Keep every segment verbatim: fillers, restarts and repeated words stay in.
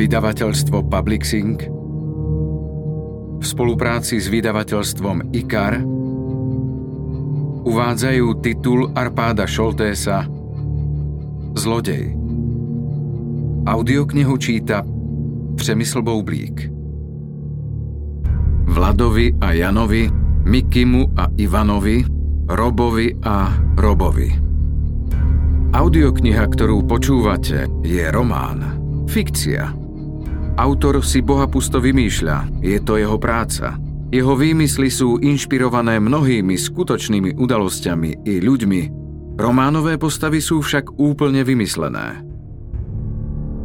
Vydavateľstvo Publixing v spolupráci s vydavateľstvom Ikar uvádzajú titul Arpáda Šoltésa Zlodej. Audioknihu číta Přemysl Boublík. Vladovi a Janovi, Mikimu a Ivanovi, Robovi a Robovi. Audiokniha, ktorú počúvate, je román. Fikcia. Autor si bohapusto vymýšľa, je to jeho práca. Jeho výmysly sú inšpirované mnohými skutočnými udalosťami i ľuďmi. Románové postavy sú však úplne vymyslené.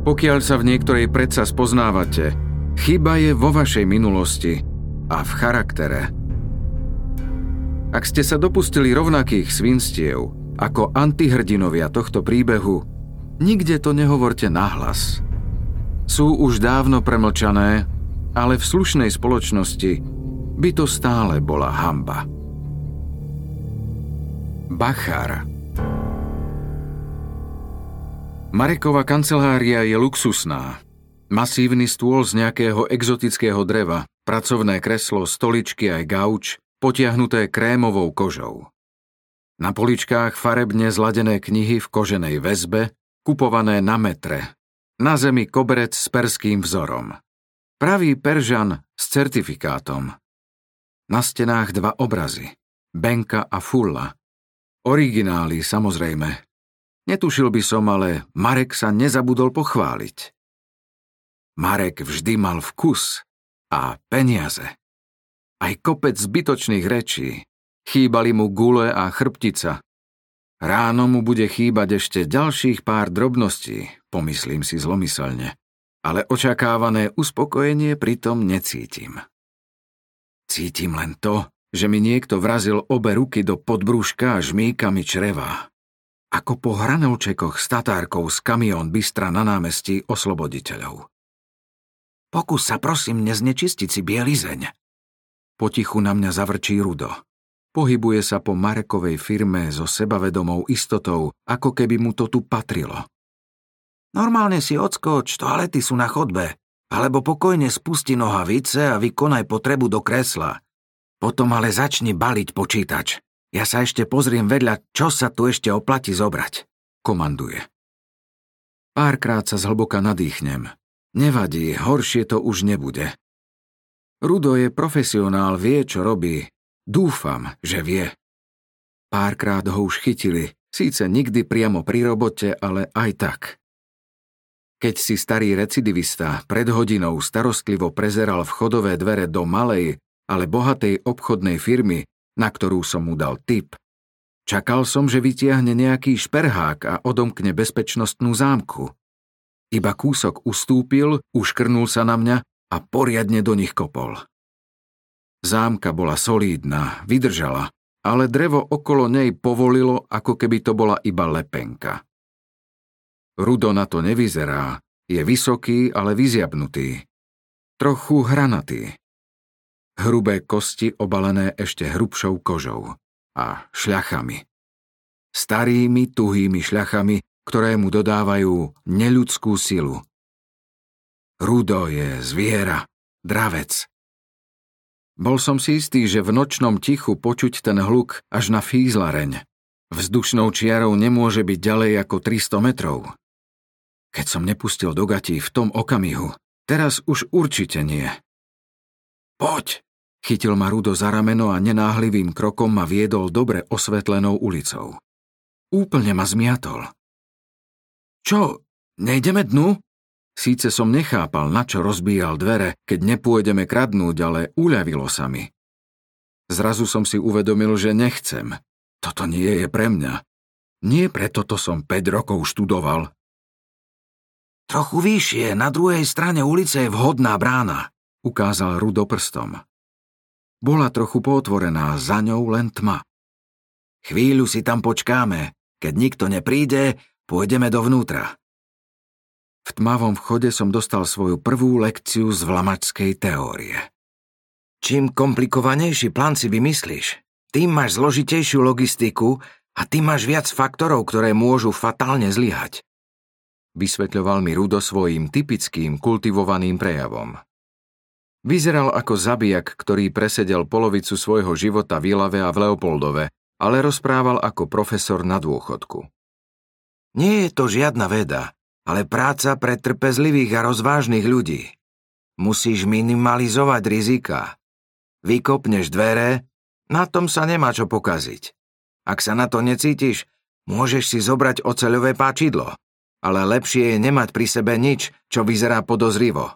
Pokiaľ sa v niektorej predsa spoznávate, chyba je vo vašej minulosti a v charaktere. Ak ste sa dopustili rovnakých svinstiev ako antihrdinovia tohto príbehu, nikde to nehovorte nahlas. Sú už dávno premlčané, ale v slušnej spoločnosti by to stále bola hanba. Bachar. Marekova kancelária je luxusná. Masívny stôl z nejakého exotického dreva, pracovné kreslo, stoličky aj gauč, potiahnuté krémovou kožou. Na poličkách farebne zladené knihy v koženej väzbe, kupované na metre. Na zemi koberec s perským vzorom. Pravý Peržan s certifikátom. Na stenách dva obrazy. Benka a Fulla. Originály, samozrejme. Netušil by som, ale Marek sa nezabudol pochváliť. Marek vždy mal vkus a peniaze. Aj kopec zbytočných rečí. Chýbali mu gule a chrbtica. Ráno mu bude chýbať ešte ďalších pár drobností, pomyslím si zlomyselne. Ale očakávané uspokojenie pritom necítim. Cítim len to, že mi niekto vrazil obe ruky do podbrúška a žmýka mi čreva. Ako po hranolčekoch s tatárkou z kamión Bystra na námestí Osloboditeľov. Pokús sa prosím neznečistiť si bielizeň. Potichu na mňa zavrčí Rudo. Pohybuje sa po Marekovej firme so sebavedomou istotou, ako keby mu to tu patrilo. Normálne si odskoč, toalety sú na chodbe, alebo pokojne spusti nohavice a vykonaj potrebu do kresla. Potom ale začni baliť počítač. Ja sa ešte pozriem vedľa, čo sa tu ešte oplatí zobrať, komanduje. Párkrát sa zhlboka nadýchnem. Nevadí, horšie to už nebude. Rudo je profesionál, vie, čo robí. Dúfam, že vie. Párkrát ho už chytili, síce nikdy priamo pri robote, ale aj tak. Keď si starý recidivista pred hodinou starostlivo prezeral vchodové dvere do malej, ale bohatej obchodnej firmy, na ktorú som mu dal tip, čakal som, že vytiahne nejaký šperhák a odomkne bezpečnostnú zámku. Iba kúsok ustúpil, uškrnul sa na mňa a poriadne do nich kopol. Zámka bola solídna, vydržala, ale drevo okolo nej povolilo, ako keby to bola iba lepenka. Rudo na to nevyzerá, je vysoký, ale vyziabnutý. Trochu hranatý. Hrubé kosti obalené ešte hrubšou kožou a šľachami. Starými, tuhými šľachami, ktoré mu dodávajú neľudskú silu. Rudo je zviera, dravec. Bol som si istý, že v nočnom tichu počuť ten hluk až na fízlareň. Vzdušnou čiarou nemôže byť ďalej ako tristo metrov. Keď som nepustil do gatí v tom okamihu, teraz už určite nie. Poď! Chytil ma Rudo za rameno a nenáhlivým krokom ma viedol dobre osvetlenou ulicou. Úplne ma zmiatol. Čo, nejdeme dnu? Síce som nechápal, na čo rozbíjal dvere, keď nepôjdeme kradnúť, ale uľavilo sa mi. Zrazu som si uvedomil, že nechcem. Toto nie je pre mňa. Nie preto to som päť rokov študoval. Trochu vyššie, na druhej strane ulice je vhodná brána, ukázal Rudo prstom. Bola trochu pootvorená, za ňou len tma. Chvíľu si tam počkáme, keď nikto nepríde, pôjdeme dovnútra. V tmavom vchode som dostal svoju prvú lekciu z vlamačskej teórie. Čím komplikovanejší plán si vymyslíš, tým máš zložitejšiu logistiku a tým máš viac faktorov, ktoré môžu fatálne zlyhať. Vysvetľoval mi Rudo svojím typickým kultivovaným prejavom. Vyzeral ako zabijak, ktorý presedel polovicu svojho života v Ilave a v Leopoldove, ale rozprával ako profesor na dôchodku. Nie je to žiadna veda, ale práca pre trpezlivých a rozvážnych ľudí. Musíš minimalizovať rizika. Vykopneš dvere, na tom sa nemá čo pokaziť. Ak sa na to necítiš, môžeš si zobrať oceľové páčidlo, ale lepšie je nemať pri sebe nič, čo vyzerá podozrivo.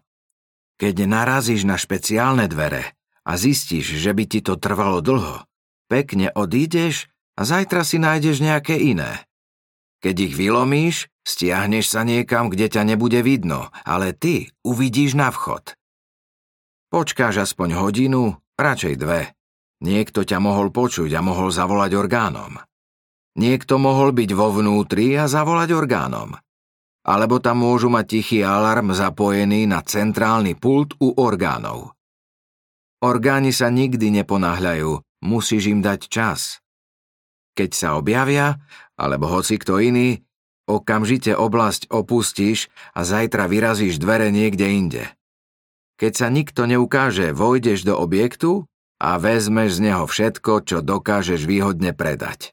Keď narazíš na špeciálne dvere a zistíš, že by ti to trvalo dlho, pekne odídeš a zajtra si nájdeš nejaké iné. Keď ich vylomíš, stiahneš sa niekam, kde ťa nebude vidno, ale ty uvidíš na vchod. Počkáš aspoň hodinu, radšej dve. Niekto ťa mohol počuť a mohol zavolať orgánom. Niekto mohol byť vo vnútri a zavolať orgánom. Alebo tam môžu mať tichý alarm zapojený na centrálny pult u orgánov. Orgány sa nikdy neponáhľajú, musíš im dať čas. Keď sa objavia, alebo hoci kto iný, okamžite oblasť opustíš a zajtra vyrazíš dvere niekde inde. Keď sa nikto neukáže, vojdeš do objektu a vezmeš z neho všetko, čo dokážeš výhodne predať.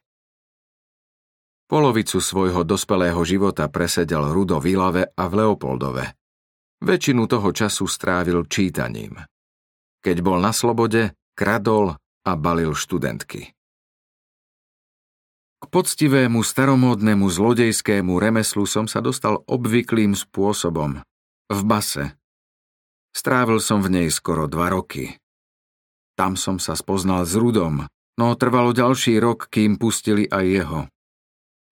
Polovicu svojho dospelého života presedel Rudo v Ilave a v Leopoldove. Väčšinu toho času strávil čítaním. Keď bol na slobode, kradol a balil študentky. K poctivému staromódnemu zlodejskému remeslu som sa dostal obvyklým spôsobom. V base. Strávil som v nej skoro dva roky. Tam som sa spoznal s Rudom, no trvalo ďalší rok, kým pustili aj jeho.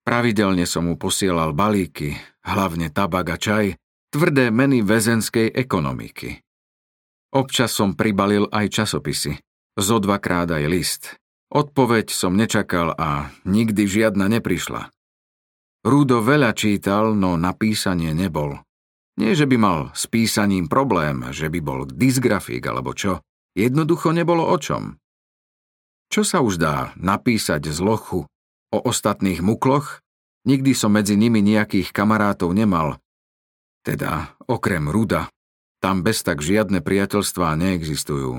Pravidelne som mu posielal balíky, hlavne tabak a čaj, tvrdé meny väzenskej ekonomiky. Občas som pribalil aj časopisy, zo dvakrát aj list. Odpoveď som nečakal a nikdy žiadna neprišla. Rudo veľa čítal, no na písanie nebol. Nie, že by mal s písaním problém, že by bol dysgrafik alebo čo, jednoducho nebolo o čom. Čo sa už dá napísať z lochu? O ostatných mukloch? Nikdy som medzi nimi nejakých kamarátov nemal. Teda, okrem Ruda, tam bez tak žiadne priateľstvá neexistujú.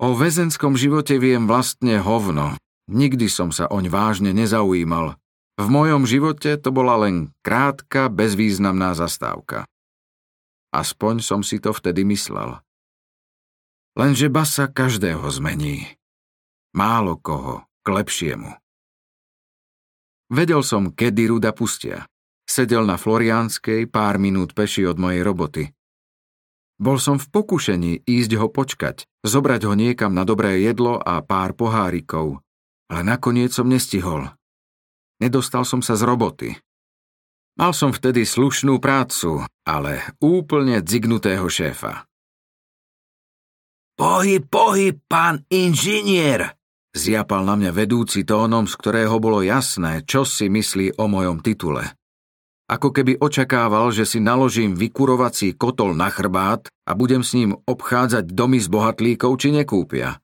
O väzenskom živote viem vlastne hovno. Nikdy som sa oň vážne nezaujímal. V mojom živote to bola len krátka, bezvýznamná zastávka. Aspoň som si to vtedy myslel. Lenže basa každého zmení. Málo koho k lepšiemu. Vedel som, kedy Ruda pustia. Sedel na Floriánskej pár minút peši od mojej roboty. Bol som v pokušení ísť ho počkať, zobrať ho niekam na dobré jedlo a pár pohárikov, ale nakoniec som nestihol. Nedostal som sa z roboty. Mal som vtedy slušnú prácu, ale úplne dzignutého šéfa. Pohyb, pohyb, pán inžinier! Zjapal na mňa vedúci tónom, z ktorého bolo jasné, čo si myslí o mojom titule. Ako keby očakával, že si naložím vykurovací kotol na chrbát a budem s ním obchádzať domy z bohatlíkov, či nekúpia.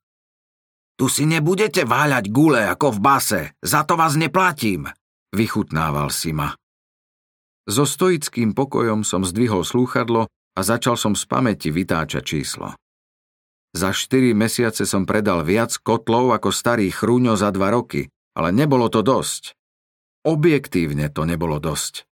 Tu si nebudete váľať gule ako v base, za to vás neplatím, vychutnával si ma. So stoickým pokojom som zdvihol slúchadlo a začal som z pamäti vytáčať číslo. Za štyri mesiace som predal viac kotlov ako starý chrúňo za dva roky, ale nebolo to dosť. Objektívne to nebolo dosť.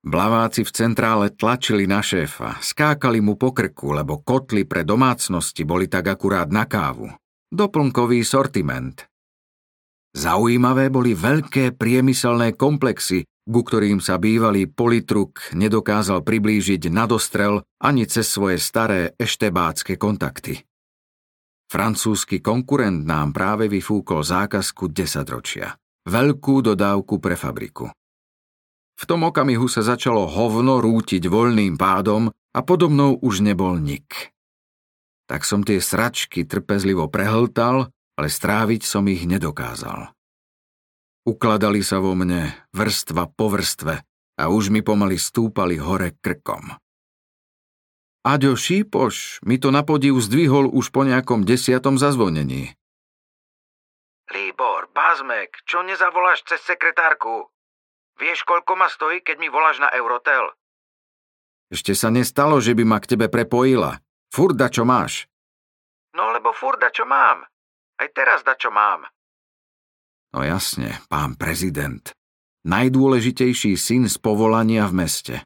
Blaváci v centrále tlačili na šéfa, skákali mu po krku, lebo kotly pre domácnosti boli tak akurát na kávu. Doplnkový sortiment. Zaujímavé boli veľké priemyselné komplexy, ku ktorým sa bývalý politruk nedokázal priblížiť na dostrel ani cez svoje staré eštebácke kontakty. Francúzsky konkurent nám práve vyfúkol zákazku desaťročia. Veľkú dodávku pre fabriku. V tom okamihu sa začalo hovno rútiť voľným pádom a podo mnou už nebol nik. Tak som tie sračky trpezlivo prehltal, ale stráviť som ich nedokázal. Ukladali sa vo mne vrstva po vrstve a už mi pomaly stúpali hore krkom. Aďo Šípoš mi to na podiv zdvihol už po nejakom desiatom zazvonení. Líbor, Bazmek, čo nezavoláš cez sekretárku? Vieš, koľko ma stojí, keď mi voláš na Eurotel? Ešte sa nestalo, že by ma k tebe prepojila. Furt dačo máš. No lebo furt dačo mám. Aj teraz dačo mám. No jasne, pán prezident. Najdôležitejší syn z povolania v meste.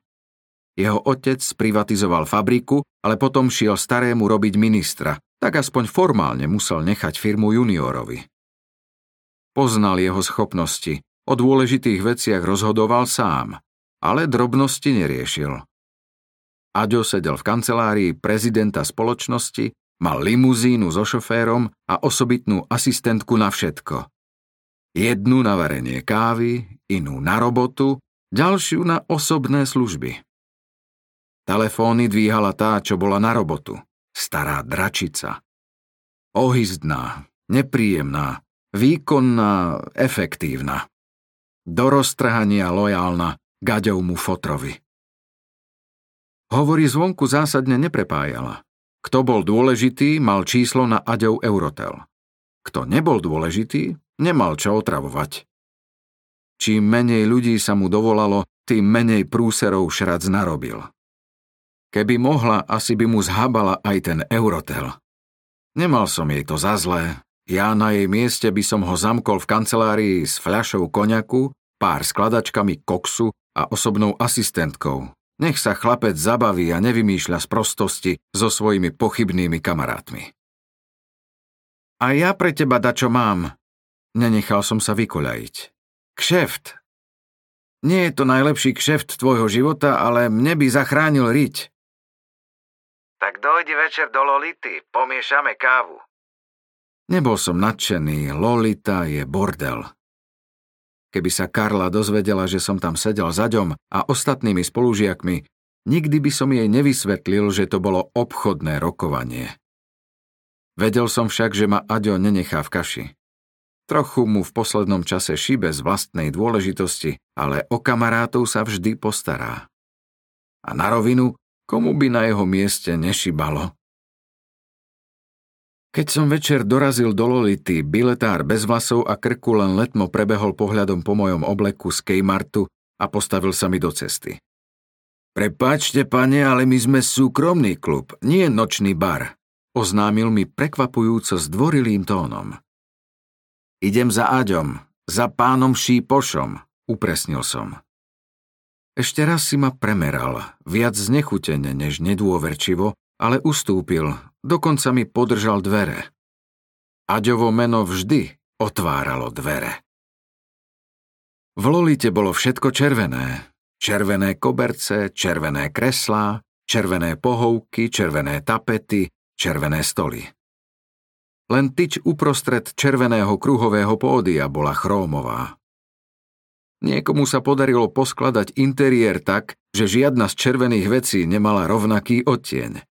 Jeho otec privatizoval fabriku, ale potom šiel starému robiť ministra, tak aspoň formálne musel nechať firmu juniorovi. Poznal jeho schopnosti, o dôležitých veciach rozhodoval sám, ale drobnosti neriešil. Aďo sedel v kancelárii prezidenta spoločnosti, mal limuzínu so šoférom a osobitnú asistentku na všetko. Jednu na varenie kávy, inú na robotu, ďalšiu na osobné služby. Telefóny dvíhala tá, čo bola na robotu. Stará dračica. Ohyzdná, nepríjemná, výkonná, efektívna. Do roztrhania lojálna gaďovmu fotrovi. Hovory zvonku zásadne neprepájala. Kto bol dôležitý, mal číslo na Aďov Eurotel. Kto nebol dôležitý, nemal čo otravovať. Čím menej ľudí sa mu dovolalo, tým menej prúserov šrac narobil. Keby mohla, asi by mu zhabala aj ten Eurotel. Nemal som jej to za zlé. Ja na jej mieste by som ho zamkol v kancelárii s fľašou koniaku, pár skladačkami koksu a osobnou asistentkou. Nech sa chlapec zabaví a nevymýšľa sprostosti so svojimi pochybnými kamarátmi. A ja pre teba dačo mám. Nenechal som sa vykoľajiť. Kšeft. Nie je to najlepší kšeft tvojho života, ale mne by zachránil riť. Tak dojdi večer do Lolity, pomiešame kávu. Nebol som nadšený, Lolita je bordel. Keby sa Karla dozvedela, že som tam sedel za ďom a ostatnými spolužiakmi, nikdy by som jej nevysvetlil, že to bolo obchodné rokovanie. Vedel som však, že ma Aďo nenechá v kaši. Trochu mu v poslednom čase šibe z vlastnej dôležitosti, ale o kamarátov sa vždy postará. A na rovinu, komu by na jeho mieste nešibalo? Keď som večer dorazil do Lolity, biletár bez vlasov a krku len letmo prebehol pohľadom po mojom obleku z Kmartu a postavil sa mi do cesty. Prepáčte, pane, ale my sme súkromný klub, nie nočný bar, oznámil mi prekvapujúco zdvorilým tónom. Idem za Aďom, za pánom Šípošom, upresnil som. Ešte raz si ma premeral, viac znechutene než nedôverčivo, ale ustúpil, dokonca mi podržal dvere. Aďovo meno vždy otváralo dvere. V Lolite bolo všetko červené. Červené koberce, červené kreslá, červené pohovky, červené tapety, červené stoly. Len tyč uprostred červeného kruhového pódia bola chrómová. Niekomu sa podarilo poskladať interiér tak, že žiadna z červených vecí nemala rovnaký odtieň.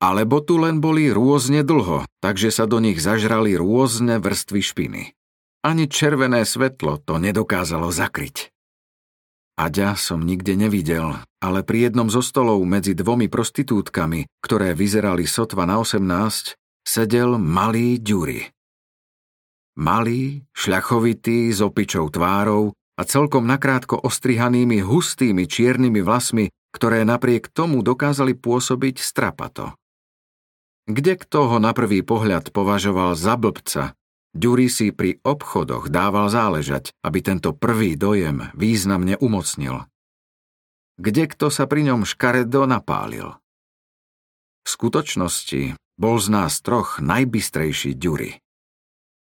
Alebo tu len boli rôzne dlho, takže sa do nich zažrali rôzne vrstvy špiny. Ani červené svetlo to nedokázalo zakryť. Aďa som nikde nevidel, ale pri jednom zo stolov medzi dvomi prostitútkami, ktoré vyzerali sotva na osemnásť, sedel malý Ďuri. Malý, šľachovitý, s opičou tvárou a celkom nakrátko ostrihanými hustými čiernymi vlasmi, ktoré napriek tomu dokázali pôsobiť strapato. Kdekto ho na prvý pohľad považoval za blbca, Ďuri si pri obchodoch dával záležať, aby tento prvý dojem významne umocnil. Kdekto sa pri ňom škaredo napálil. V skutočnosti bol z nás troch najbystrejší Ďuri.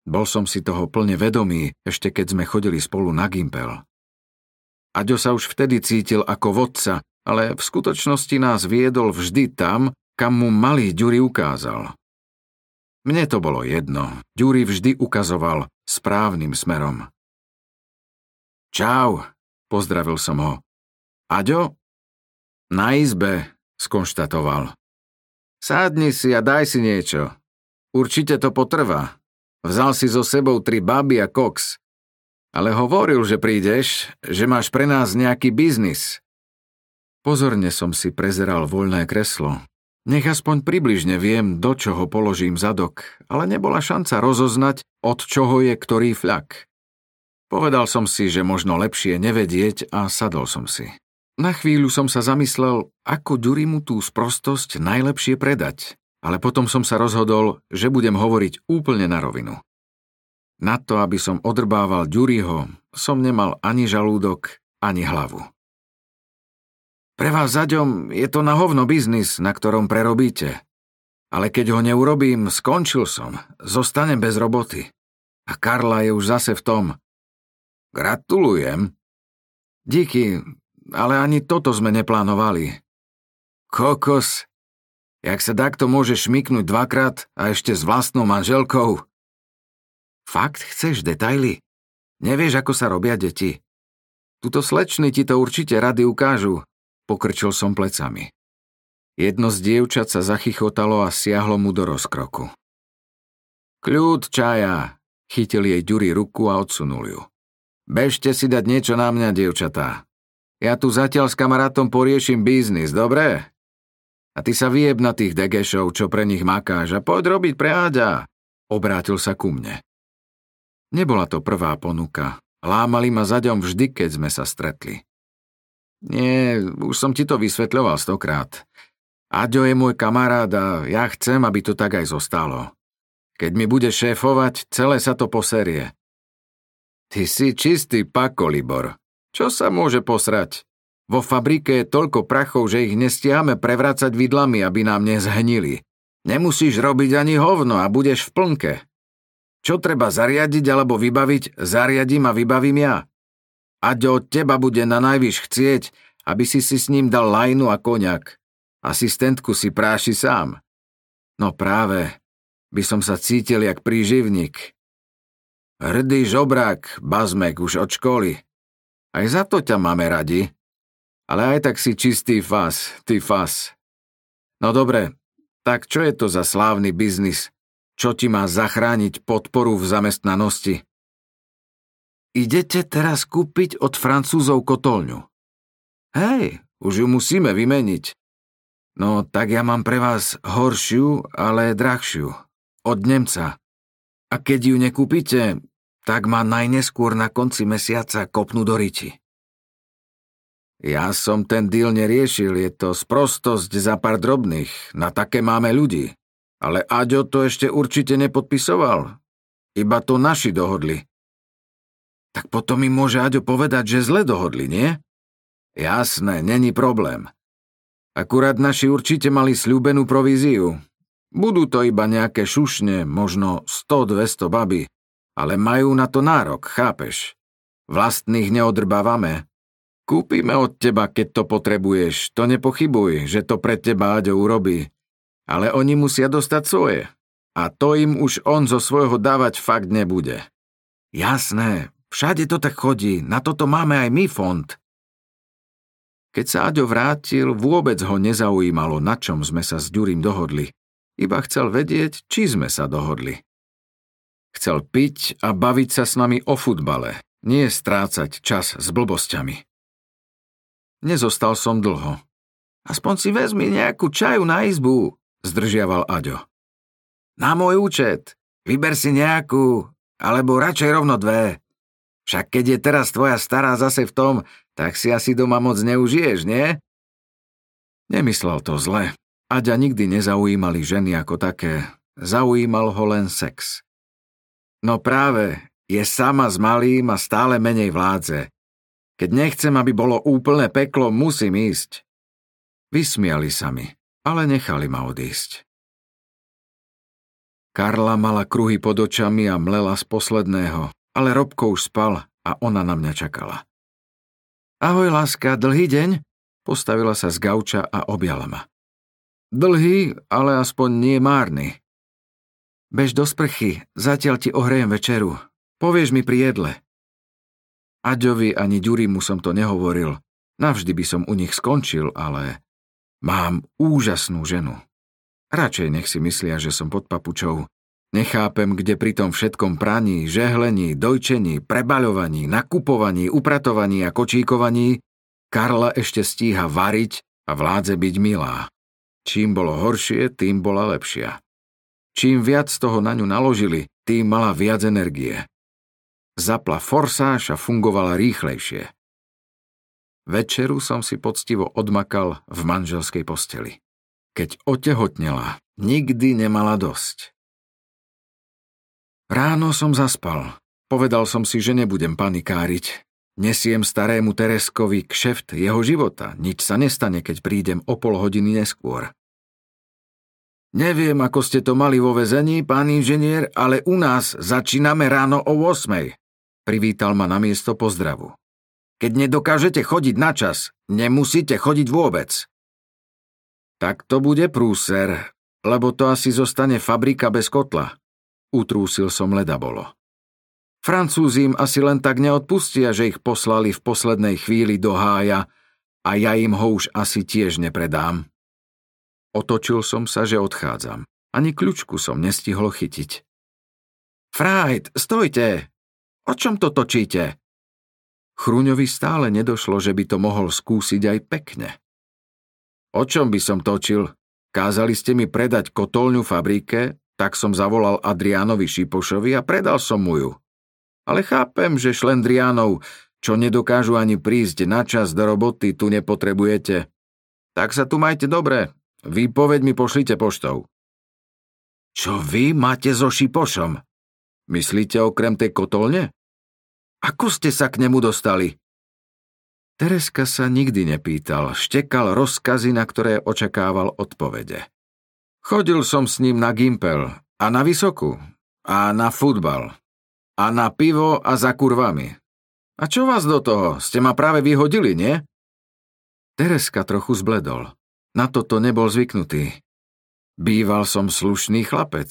Bol som si toho plne vedomý, ešte keď sme chodili spolu na Gimpel. Aďo sa už vtedy cítil ako vodca, ale v skutočnosti nás viedol vždy tam, kam mu malý Ďuri ukázal. Mne to bolo jedno, Ďuri vždy ukazoval správnym smerom. Čau, pozdravil som ho. Aďo? Na izbe, skonštatoval. Sádni si a daj si niečo. Určite to potrvá. Vzal si so sebou tri baby a koks. Ale hovoril, že prídeš, že máš pre nás nejaký biznis. Pozorne som si prezeral voľné kreslo. Nech aspoň približne viem, do čoho položím zadok, ale nebola šanca rozoznať, od čoho je ktorý fľak. Povedal som si, že možno lepšie nevedieť, a sadol som si. Na chvíľu som sa zamyslel, ako Ďurimu tú sprostosť najlepšie predať, ale potom som sa rozhodol, že budem hovoriť úplne na rovinu. Na to, aby som odrbával Ďuriho, som nemal ani žalúdok, ani hlavu. Pre vás zaďom je to na hovno biznis, na ktorom prerobíte. Ale keď ho neurobím, skončil som, zostanem bez roboty. A Karla je už zase v tom. Gratulujem. Díky, ale ani toto sme neplánovali. Kokos, jak sa takto môže šmiknúť dvakrát a ešte s vlastnou manželkou? Fakt chceš detaily? Nevieš, ako sa robia deti. Tuto slečny ti to určite rady ukážu, pokrčil som plecami. Jedno z dievčat sa zachychotalo a siahlo mu do rozkroku. Kľud, čaja, chytil jej Ďuri ruku a odsunul ju. Bežte si dať niečo na mňa, dievčatá. Ja tu zatiaľ s kamarátom poriešim biznis, dobre? A ty sa vyjeb na tých degešov, čo pre nich makáš, a poď robiť pre Áďa, obrátil sa ku mne. Nebola to prvá ponuka. Lámali ma zaďom vždy, keď sme sa stretli. Nie, už som ti to vysvetľoval stokrát. Aďo je môj kamarát a ja chcem, aby to tak aj zostalo. Keď mi bude šéfovať, celé sa to poserie. Ty si čistý pako, Libor. Čo sa môže posrať? Vo fabrike je toľko prachov, že ich nestiháme prevrácať vidlami, aby nám nezhnili. Nemusíš robiť ani hovno a budeš v plnke. Čo treba zariadiť alebo vybaviť, zariadím a vybavím ja. Aďo od teba bude na najvyš chcieť, aby si si s ním dal lajnu a koniak. Asistentku si práši sám. No práve, by som sa cítil jak príživník. Hrdý žobrák, bazmek už od školy. Aj za to ťa máme radi. Ale aj tak si čistý fas, ty fas. No dobre, tak čo je to za slávny biznis? Čo ti má zachrániť podporu v zamestnanosti? Idete teraz kúpiť od Francúzov kotolňu. Hej, už ju musíme vymeniť. No, tak ja mám pre vás horšiu, ale drahšiu. Od Nemca. A keď ju nekúpite, tak ma najneskôr na konci mesiaca kopnú do riti. Ja som ten deal neriešil, je to sprostosť za pár drobných, na také máme ľudí. Ale Aďo to ešte určite nepodpisoval. Iba to naši dohodli. Tak potom mi môže Aďo povedať, že zle dohodli, nie? Jasné, není problém. Akurát naši určite mali sľúbenú províziu. Budú to iba nejaké šušne, možno sto dvesto baby, ale majú na to nárok, chápeš? Vlastných neodrbávame. Kúpime od teba, keď to potrebuješ, to nepochybuj, že to pre teba Aďo urobí. Ale oni musia dostať svoje. A to im už on zo svojho dávať fakt nebude. Jasné, všade to tak chodí, na toto máme aj my fond. Keď sa Aďo vrátil, vôbec ho nezaujímalo, na čom sme sa s Ďurim dohodli. Iba chcel vedieť, či sme sa dohodli. Chcel piť a baviť sa s nami o futbale, nie strácať čas s blbosťami. Nezostal som dlho. Aspoň si vezmi nejakú čaju na izbu, zdržiaval Aďo. Na môj účet, vyber si nejakú, alebo radšej rovno dve. Však keď je teraz tvoja stará zase v tom, tak si asi doma moc neužiješ, nie? Nemyslel to zle. Aďa nikdy nezaujímali ženy ako také. Zaujímal ho len sex. No práve, je sama s malým a stále menej vládze. Keď nechcem, aby bolo úplne peklo, musím ísť. Vysmiali sa mi, ale nechali ma odísť. Karla mala kruhy pod očami a mlela z posledného, ale Robko už spal a ona na mňa čakala. Ahoj, láska, dlhý deň? Postavila sa z gauča a objala ma. Dlhý, ale aspoň nie márny. Bež do sprchy, zatiaľ ti ohrejem večeru. Povieš mi pri jedle. Aďovi ani Ďurimu som to nehovoril. Navždy by som u nich skončil, ale mám úžasnú ženu. Radšej nech si myslia, že som pod papučou. Nechápem, kde pri tom všetkom praní, žehlení, dojčení, prebaľovaní, nakupovaní, upratovaní a kočíkovaní Karla ešte stíha variť a vládze byť milá. Čím bolo horšie, tým bola lepšia. Čím viac toho na ňu naložili, tým mala viac energie. Zapla forsáž a fungovala rýchlejšie. Večeru som si poctivo odmakal v manželskej posteli. Keď otehotnela, nikdy nemala dosť. Ráno som zaspal. Povedal som si, že nebudem panikáriť. Nesiem starému Tereskovi kšeft jeho života. Nič sa nestane, keď prídem o pol hodiny neskôr. Neviem, ako ste to mali vo väzení, pán inžinier, ale u nás začíname ráno o ôsmej. Privítal ma namiesto pozdravu. Keď nedokážete chodiť na čas, nemusíte chodiť vôbec. Tak to bude prúser, lebo to asi zostane fabrika bez kotla. Utrúsil som ledabolo. Francúzi im asi len tak neodpustia, že ich poslali v poslednej chvíli do hája a ja im ho už asi tiež nepredám. Otočil som sa, že odchádzam. Ani kľučku som nestihol chytiť. Frajt, stojte! O čom to točíte? Chruňovi stále nedošlo, že by to mohol skúsiť aj pekne. O čom by som točil? Kázali ste mi predať kotolňu fabrike, tak som zavolal Adriánovi Šipošovi a predal som mu ju. Ale chápem, že šlendriánov, čo nedokážu ani prísť na čas do roboty, tu nepotrebujete. Tak sa tu majte dobre. Výpoveď mi pošlite poštou. Čo vy máte so Šipošom? Myslíte okrem tej kotolne? Ako ste sa k nemu dostali? Tereska sa nikdy nepýtal, štekal rozkazy, na ktoré očakával odpovede. Chodil som s ním na Gimpel a na Vysokú a na futbal a na pivo a za kurvami. A čo vás do toho? Ste ma práve vyhodili, nie? Tereska trochu zbledol. Na toto nebol zvyknutý. Býval som slušný chlapec,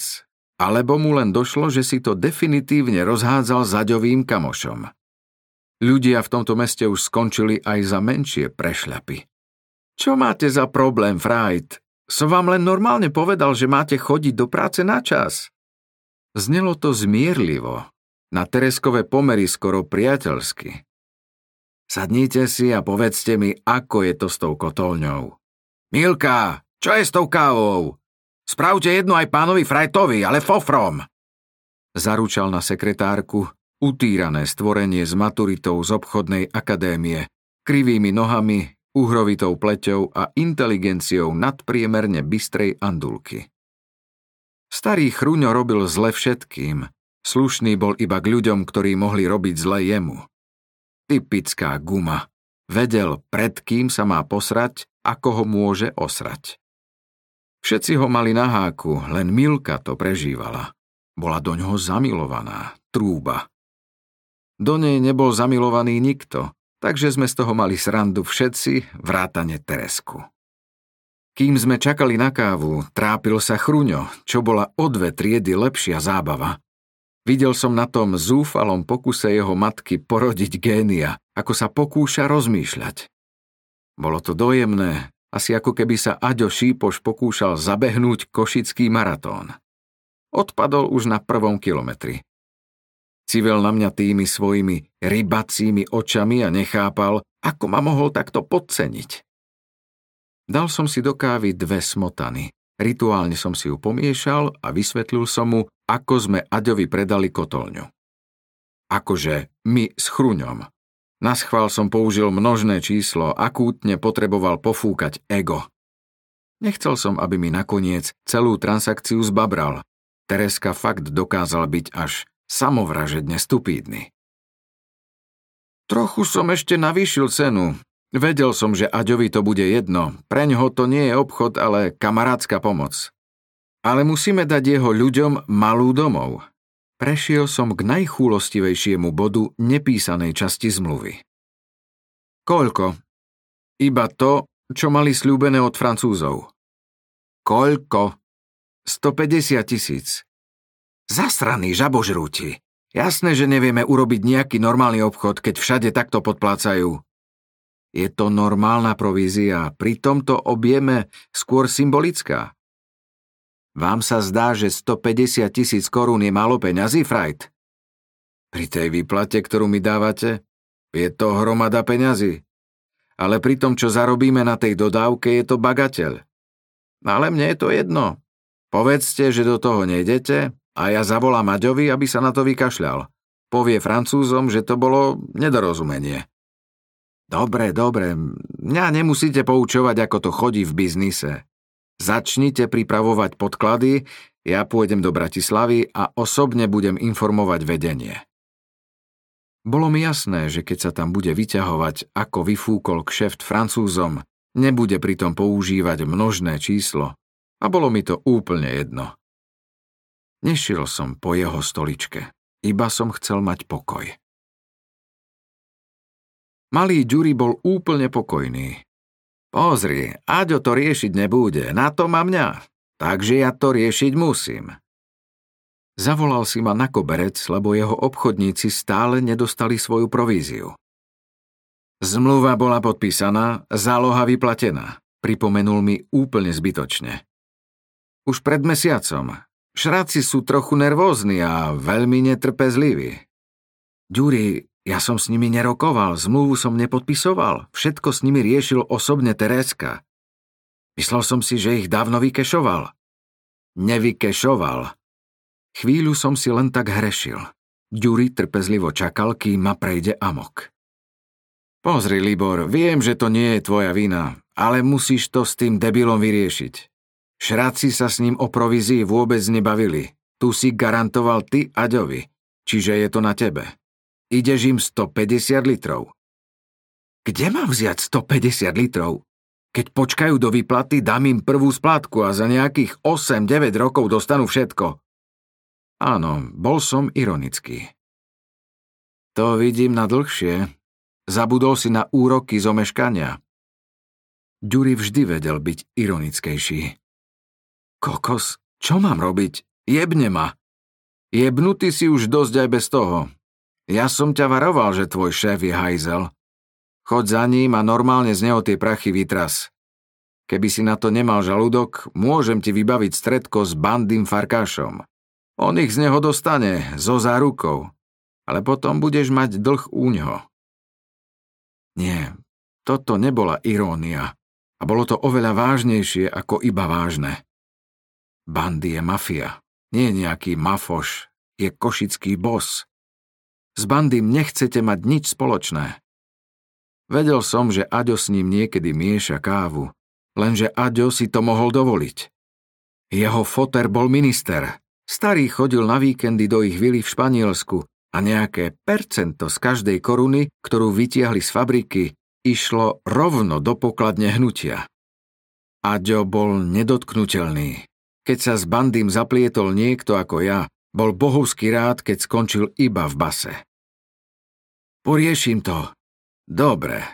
alebo mu len došlo, že si to definitívne rozhádzal zaďovým kamošom. Ľudia v tomto meste už skončili aj za menšie prešľapy. Čo máte za problém, Frajt? Som vám len normálne povedal, že máte chodiť do práce na čas. Znelo to zmierlivo, na Tereskové pomery skoro priateľsky. Sadnite si a povedzte mi, ako je to s tou kotolňou. Milka, čo je s tou kávou? Spravte jedno aj pánovi Frajtovi, ale fofrom. Zaručal na sekretárku, utírané stvorenie s maturitou z obchodnej akadémie, krivými nohami, uhrovitou pleťou a inteligenciou nadpriemerne bystrej andulky. Starý chruňo robil zle všetkým, slušný bol iba k ľuďom, ktorí mohli robiť zle jemu. Typická guma. Vedel, pred kým sa má posrať, ako ho môže osrať. Všetci ho mali na háku, len Milka to prežívala. Bola doňho zamilovaná, trúba. Do nej nebol zamilovaný nikto, takže sme z toho mali srandu všetci, vrátane Teresku. Kým sme čakali na kávu, trápil sa Chruňo, čo bola o dve triedy lepšia zábava. Videl som na tom zúfalom pokuse jeho matky porodiť génia, ako sa pokúša rozmýšľať. Bolo to dojemné, asi ako keby sa Aďo Šípoš pokúšal zabehnúť košický maratón. Odpadol už na prvom kilometri. Civel na mňa tými svojimi rybacími očami a nechápal, ako ma mohol takto podceniť. Dal som si do kávy dve smotany. Rituálne som si ju pomiešal a vysvetlil som mu, ako sme Aďovi predali kotolňu. Akože my s Chruňom. Naschvál som použil množné číslo, akútne potreboval pofúkať ego. Nechcel som, aby mi nakoniec celú transakciu zbabral. Tereska fakt dokázala byť až samovražedne stupídny. Trochu som ešte navýšil cenu. Vedel som, že Aďovi to bude jedno. Preňho to nie je obchod, ale kamarátska pomoc. Ale musíme dať jeho ľuďom malú domov. Prešiel som k najchúlostivejšiemu bodu nepísanej časti zmluvy. Koľko? Iba to, čo mali sľúbené od Francúzov. Koľko? stopäťdesiat tisíc. Zasraný žabožrúti. Jasné, že nevieme urobiť nejaký normálny obchod, keď všade takto podplácajú. Je to normálna provízia, pri tomto objeme skôr symbolická. Vám sa zdá, že stopäťdesiat tisíc korún je málo peňazí, Frajt? Pri tej výplate, ktorú mi dávate, je to hromada peňazí. Ale pri tom, čo zarobíme na tej dodávke, je to bagateľ. Ale mne je to jedno. Povedzte, že do toho nejdete, a ja zavolám Aďovi, aby sa na to vykašľal. povie Francúzom, že to bolo nedorozumenie. Dobre, dobre, mňa nemusíte poučovať, ako to chodí v biznise. Začnite pripravovať podklady, ja pôjdem do Bratislavy a osobne budem informovať vedenie. Bolo mi jasné, že keď sa tam bude vyťahovať, ako vyfúkol kšeft Francúzom, nebude pritom používať množné číslo a bolo mi to úplne jedno. Nešiel som po jeho stoličke, iba som chcel mať pokoj. Malý Ďuri bol úplne pokojný. Pozri, Aďo to riešiť nebude, na to má mňa, takže ja to riešiť musím. Zavolal si ma na koberec, lebo jeho obchodníci stále nedostali svoju províziu. Zmluva bola podpísaná, záloha vyplatená, pripomenul mi úplne zbytočne. Už pred mesiacom. Šráci sú trochu nervózni a veľmi netrpezliví. Ďuri, ja som s nimi nerokoval, zmluvu som nepodpisoval, všetko s nimi riešil osobne Terézka. Myslel som si, že ich dávno vykešoval. Nevykešoval. Chvíľu som si len tak hrešil. Ďuri trpezlivo čakal, kým ma prejde amok. Pozri, Libor, viem, že to nie je tvoja vina, ale musíš to s tým debilom vyriešiť. Šráci sa s ním o provízii vôbec nebavili. Tu si garantoval ty Aďovi, čiže je to na tebe. Ideš im stopäťdesiat litrov. Kde mám vziať stopäťdesiat litrov? Keď počkajú do výplaty, dám im prvú splátku a za nejakých osem deväť rokov dostanú všetko. Áno, bol som ironický. To vidím na dlhšie. Zabudol si na úroky z omeškania. Ďuri vždy vedel byť ironickejší. Kokos, čo mám robiť? Jebne ma. Jebnutý si už dosť aj bez toho. Ja som ťa varoval, že tvoj šéf je hajzel. Choď za ním a normálne z neho tie prachy vytras. Keby si na to nemal žalúdok, môžem ti vybaviť stretko s Bandym Farkášom. On ich z neho dostane, zo zárukou, ale potom budeš mať dlh u ňoho. Nie, toto nebola irónia a bolo to oveľa vážnejšie ako iba vážne. Bandy je mafia, nie nejaký mafoš, je košický boss. S Bandym nechcete mať nič spoločné. Vedel som, že Aďo s ním niekedy mieša kávu, lenže Aďo si to mohol dovoliť. Jeho foter bol minister. Starý chodil na víkendy do ich vily v Španielsku a nejaké percento z každej koruny, ktorú vytiahli z fabriky, išlo rovno do pokladne hnutia. Aďo bol nedotknuteľný. Keď sa s Bandym zaplietol niekto ako ja, bol bohovský rád, keď skončil iba v base. Poriešim to. Dobre,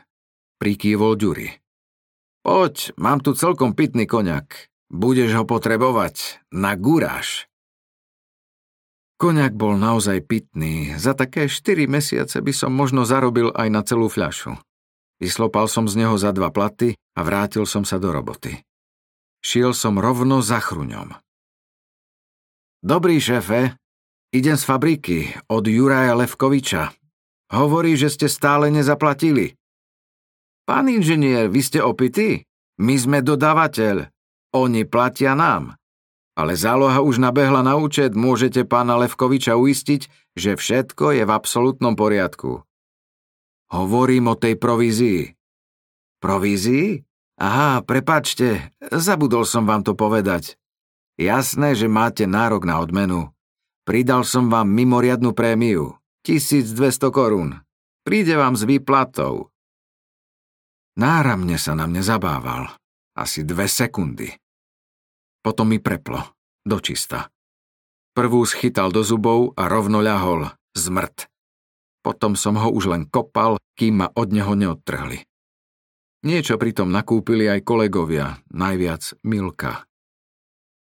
prikývol Ďuri. Poď, mám tu celkom pitný koniak. Budeš ho potrebovať na guráš. Koniak bol naozaj pitný, za také štyri mesiace by som možno zarobil aj na celú fľašu. Vyslopal som z neho za dva platy a vrátil som sa do roboty. Šiel som rovno za chruňom. Dobrý šéfe, idem z fabriky od Juraja Levkoviča. Hovorí, že ste stále nezaplatili. Pán inžinier, vy ste opití? My sme dodávateľ, oni platia nám. Ale záloha už nabehla na účet, môžete pána Levkoviča uistiť, že všetko je v absolútnom poriadku. Hovorím o tej provízii. Provízii? Aha, prepáčte, zabudol som vám to povedať. Jasné, že máte nárok na odmenu. Pridal som vám mimoriadnu prémiu, tisícdvesto korún. Príde vám s výplatou. Náramne sa na mne zabával. Asi dve sekundy. Potom mi preplo. Dočista. Prvú schytal do zubov a rovno ľahol. Zmrt. Potom som ho už len kopal, kým ma od neho neodtrhli. Niečo pritom nakúpili aj kolegovia, najviac Milka.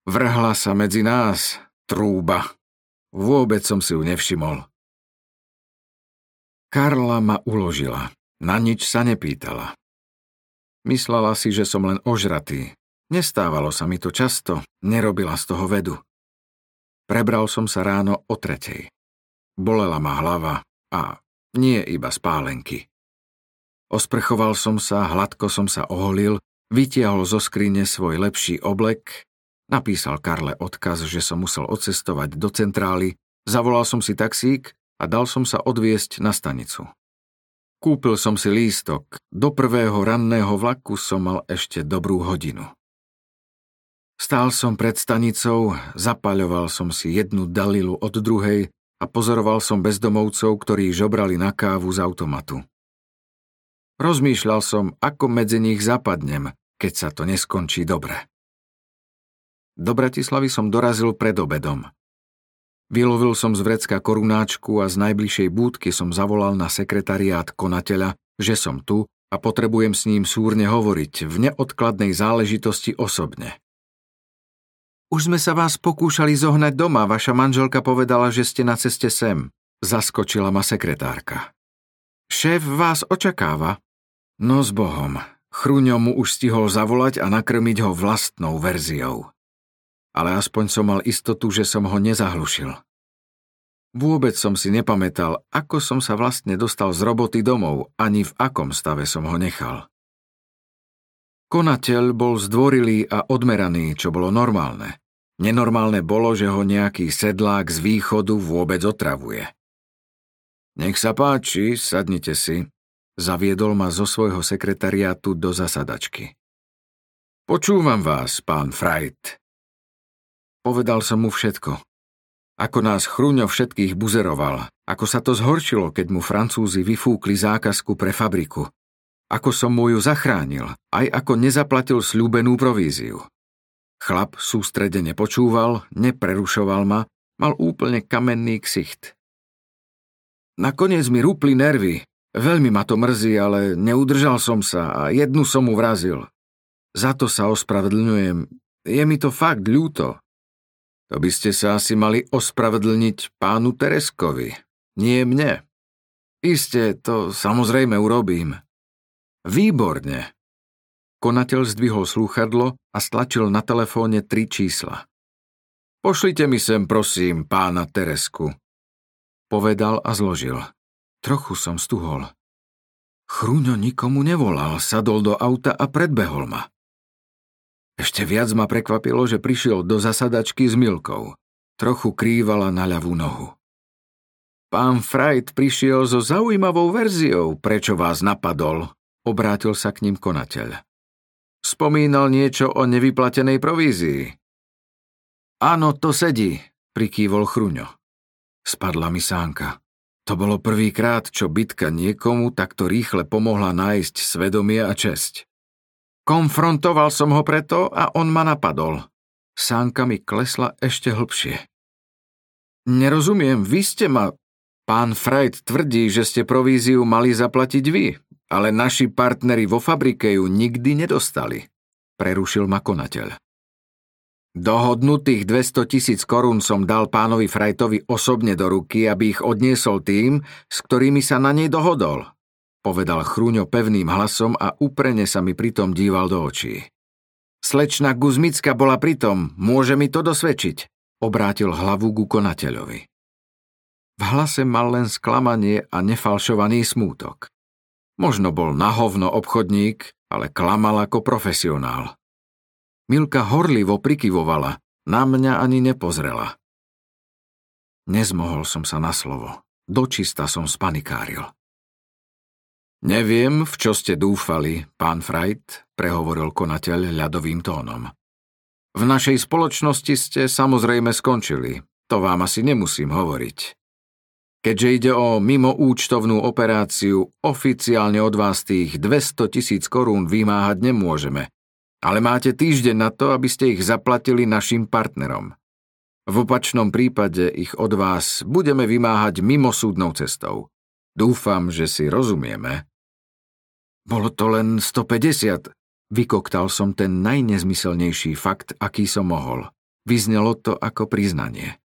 Vrhla sa medzi nás trúba. Vôbec som si ju nevšimol. Karla ma uložila. Na nič sa nepýtala. Myslela si, že som len ožratý. Nestávalo sa mi to často, nerobila z toho vedu. Prebral som sa ráno o tretej. Bolela ma hlava a nie iba spálenky. Osprchoval som sa, hladko som sa oholil, vytiahol zo skrine svoj lepší oblek, napísal Karle odkaz, že som musel odcestovať do centrály, zavolal som si taxík a dal som sa odviesť na stanicu. Kúpil som si lístok, do prvého ranného vlaku som mal ešte dobrú hodinu. Stál som pred stanicou, zapaľoval som si jednu dalilu od druhej a pozoroval som bezdomovcov, ktorí žobrali na kávu z automatu. Rozmýšľal som, ako medzi nich zapadnem, keď sa to neskončí dobre. Do Bratislavy som dorazil pred obedom. Vylovil som z vrecka korunáčku a z najbližšej búdky som zavolal na sekretariát konateľa, že som tu a potrebujem s ním súrne hovoriť v neodkladnej záležitosti osobne. Už sme sa vás pokúšali zohnať doma, vaša manželka povedala, že ste na ceste sem, zaskočila ma sekretárka. Šéf vás očakáva? No s Bohom, Chruňo mu už stihol zavolať a nakrmiť ho vlastnou verziou. Ale aspoň som mal istotu, že som ho nezahlušil. Vôbec som si nepamätal, ako som sa vlastne dostal z roboty domov, ani v akom stave som ho nechal. Konateľ bol zdvorilý a odmeraný, čo bolo normálne. Nenormálne bolo, že ho nejaký sedlák z východu vôbec otravuje. Nech sa páči, sadnite si, zaviedol ma zo svojho sekretariátu do zasadačky. Počúvam vás, pán Frajt. Povedal som mu všetko. Ako nás Chruňo všetkých buzeroval, ako sa to zhoršilo, keď mu Francúzi vyfúkli zákazku pre fabriku, ako som mu ju zachránil, aj ako nezaplatil sľúbenú províziu. Chlap sústredene počúval, neprerušoval ma, mal úplne kamenný ksicht. Nakoniec mi rúpli nervy, veľmi ma to mrzí, ale neudržal som sa a jednu som mu vrazil. Za to sa ospravedlňujem, je mi to fakt ľúto. To by ste sa asi mali ospravedlniť pánu Tereskovi, nie mne. Isté, to samozrejme urobím. Výborne. Konateľ zdvihol slúchadlo a stlačil na telefóne tri čísla. Pošlite mi sem, prosím, pána Teresku, povedal a zložil. Trochu som stuhol. Chruňo nikomu nevolal, sadol do auta a predbehol ma. Ešte viac ma prekvapilo, že prišiel do zasadačky s Milkou. Trochu krívala na ľavú nohu. Pán Frajt prišiel so zaujímavou verziou, prečo vás napadol, obrátil sa k ním konateľ. Spomínal niečo o nevyplatenej provízii. Áno, to sedí, prikývol Chruňo. Spadla mi sánka. To bolo prvýkrát, čo bitka niekomu takto rýchle pomohla nájsť svedomie a česť. Konfrontoval som ho preto a on ma napadol. Sánka mi klesla ešte hlbšie. Nerozumiem, vy ste ma... Pán Frajt tvrdí, že ste províziu mali zaplatiť vy, ale naši partneri vo fabrike ju nikdy nedostali, prerušil ma konateľ. Dohodnutých dvesto tisíc korún som dal pánovi Frajtovi osobne do ruky, aby ich odniesol tým, s ktorými sa na nej dohodol, povedal Chruňo pevným hlasom a úprene sa mi pritom díval do očí. Slečna Guzmická bola pritom, môže mi to dosvedčiť, obrátil hlavu ku konateľovi. V hlase mal len sklamanie a nefalšovaný smútok. Možno bol na hovno obchodník, ale klamal ako profesionál. Milka horlivo prikyvovala, na mňa ani nepozrela. Nezmohol som sa na slovo, dočista som spanikáril. Neviem, v čo ste dúfali, pán Frajt, prehovoril konateľ ľadovým tónom. V našej spoločnosti ste samozrejme skončili, to vám asi nemusím hovoriť. Keďže ide o mimoúčtovnú operáciu, oficiálne od vás tých dvesto tisíc korún vymáhať nemôžeme, ale máte týždeň na to, aby ste ich zaplatili našim partnerom. V opačnom prípade ich od vás budeme vymáhať mimosúdnou cestou. Dúfam, že si rozumieme. Bolo to len stopäťdesiat. Vykoktal som ten najnezmyselnejší fakt, aký som mohol. Vyznelo to ako priznanie.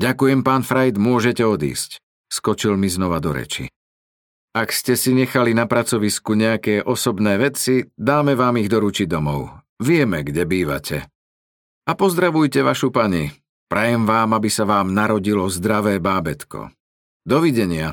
Ďakujem, pán Frajt, môžete odísť, skočil mi znova do reči. Ak ste si nechali na pracovisku nejaké osobné veci, dáme vám ich doručiť domov. Vieme, kde bývate. A pozdravujte vašu pani. Prajem vám, aby sa vám narodilo zdravé bábätko. Dovidenia.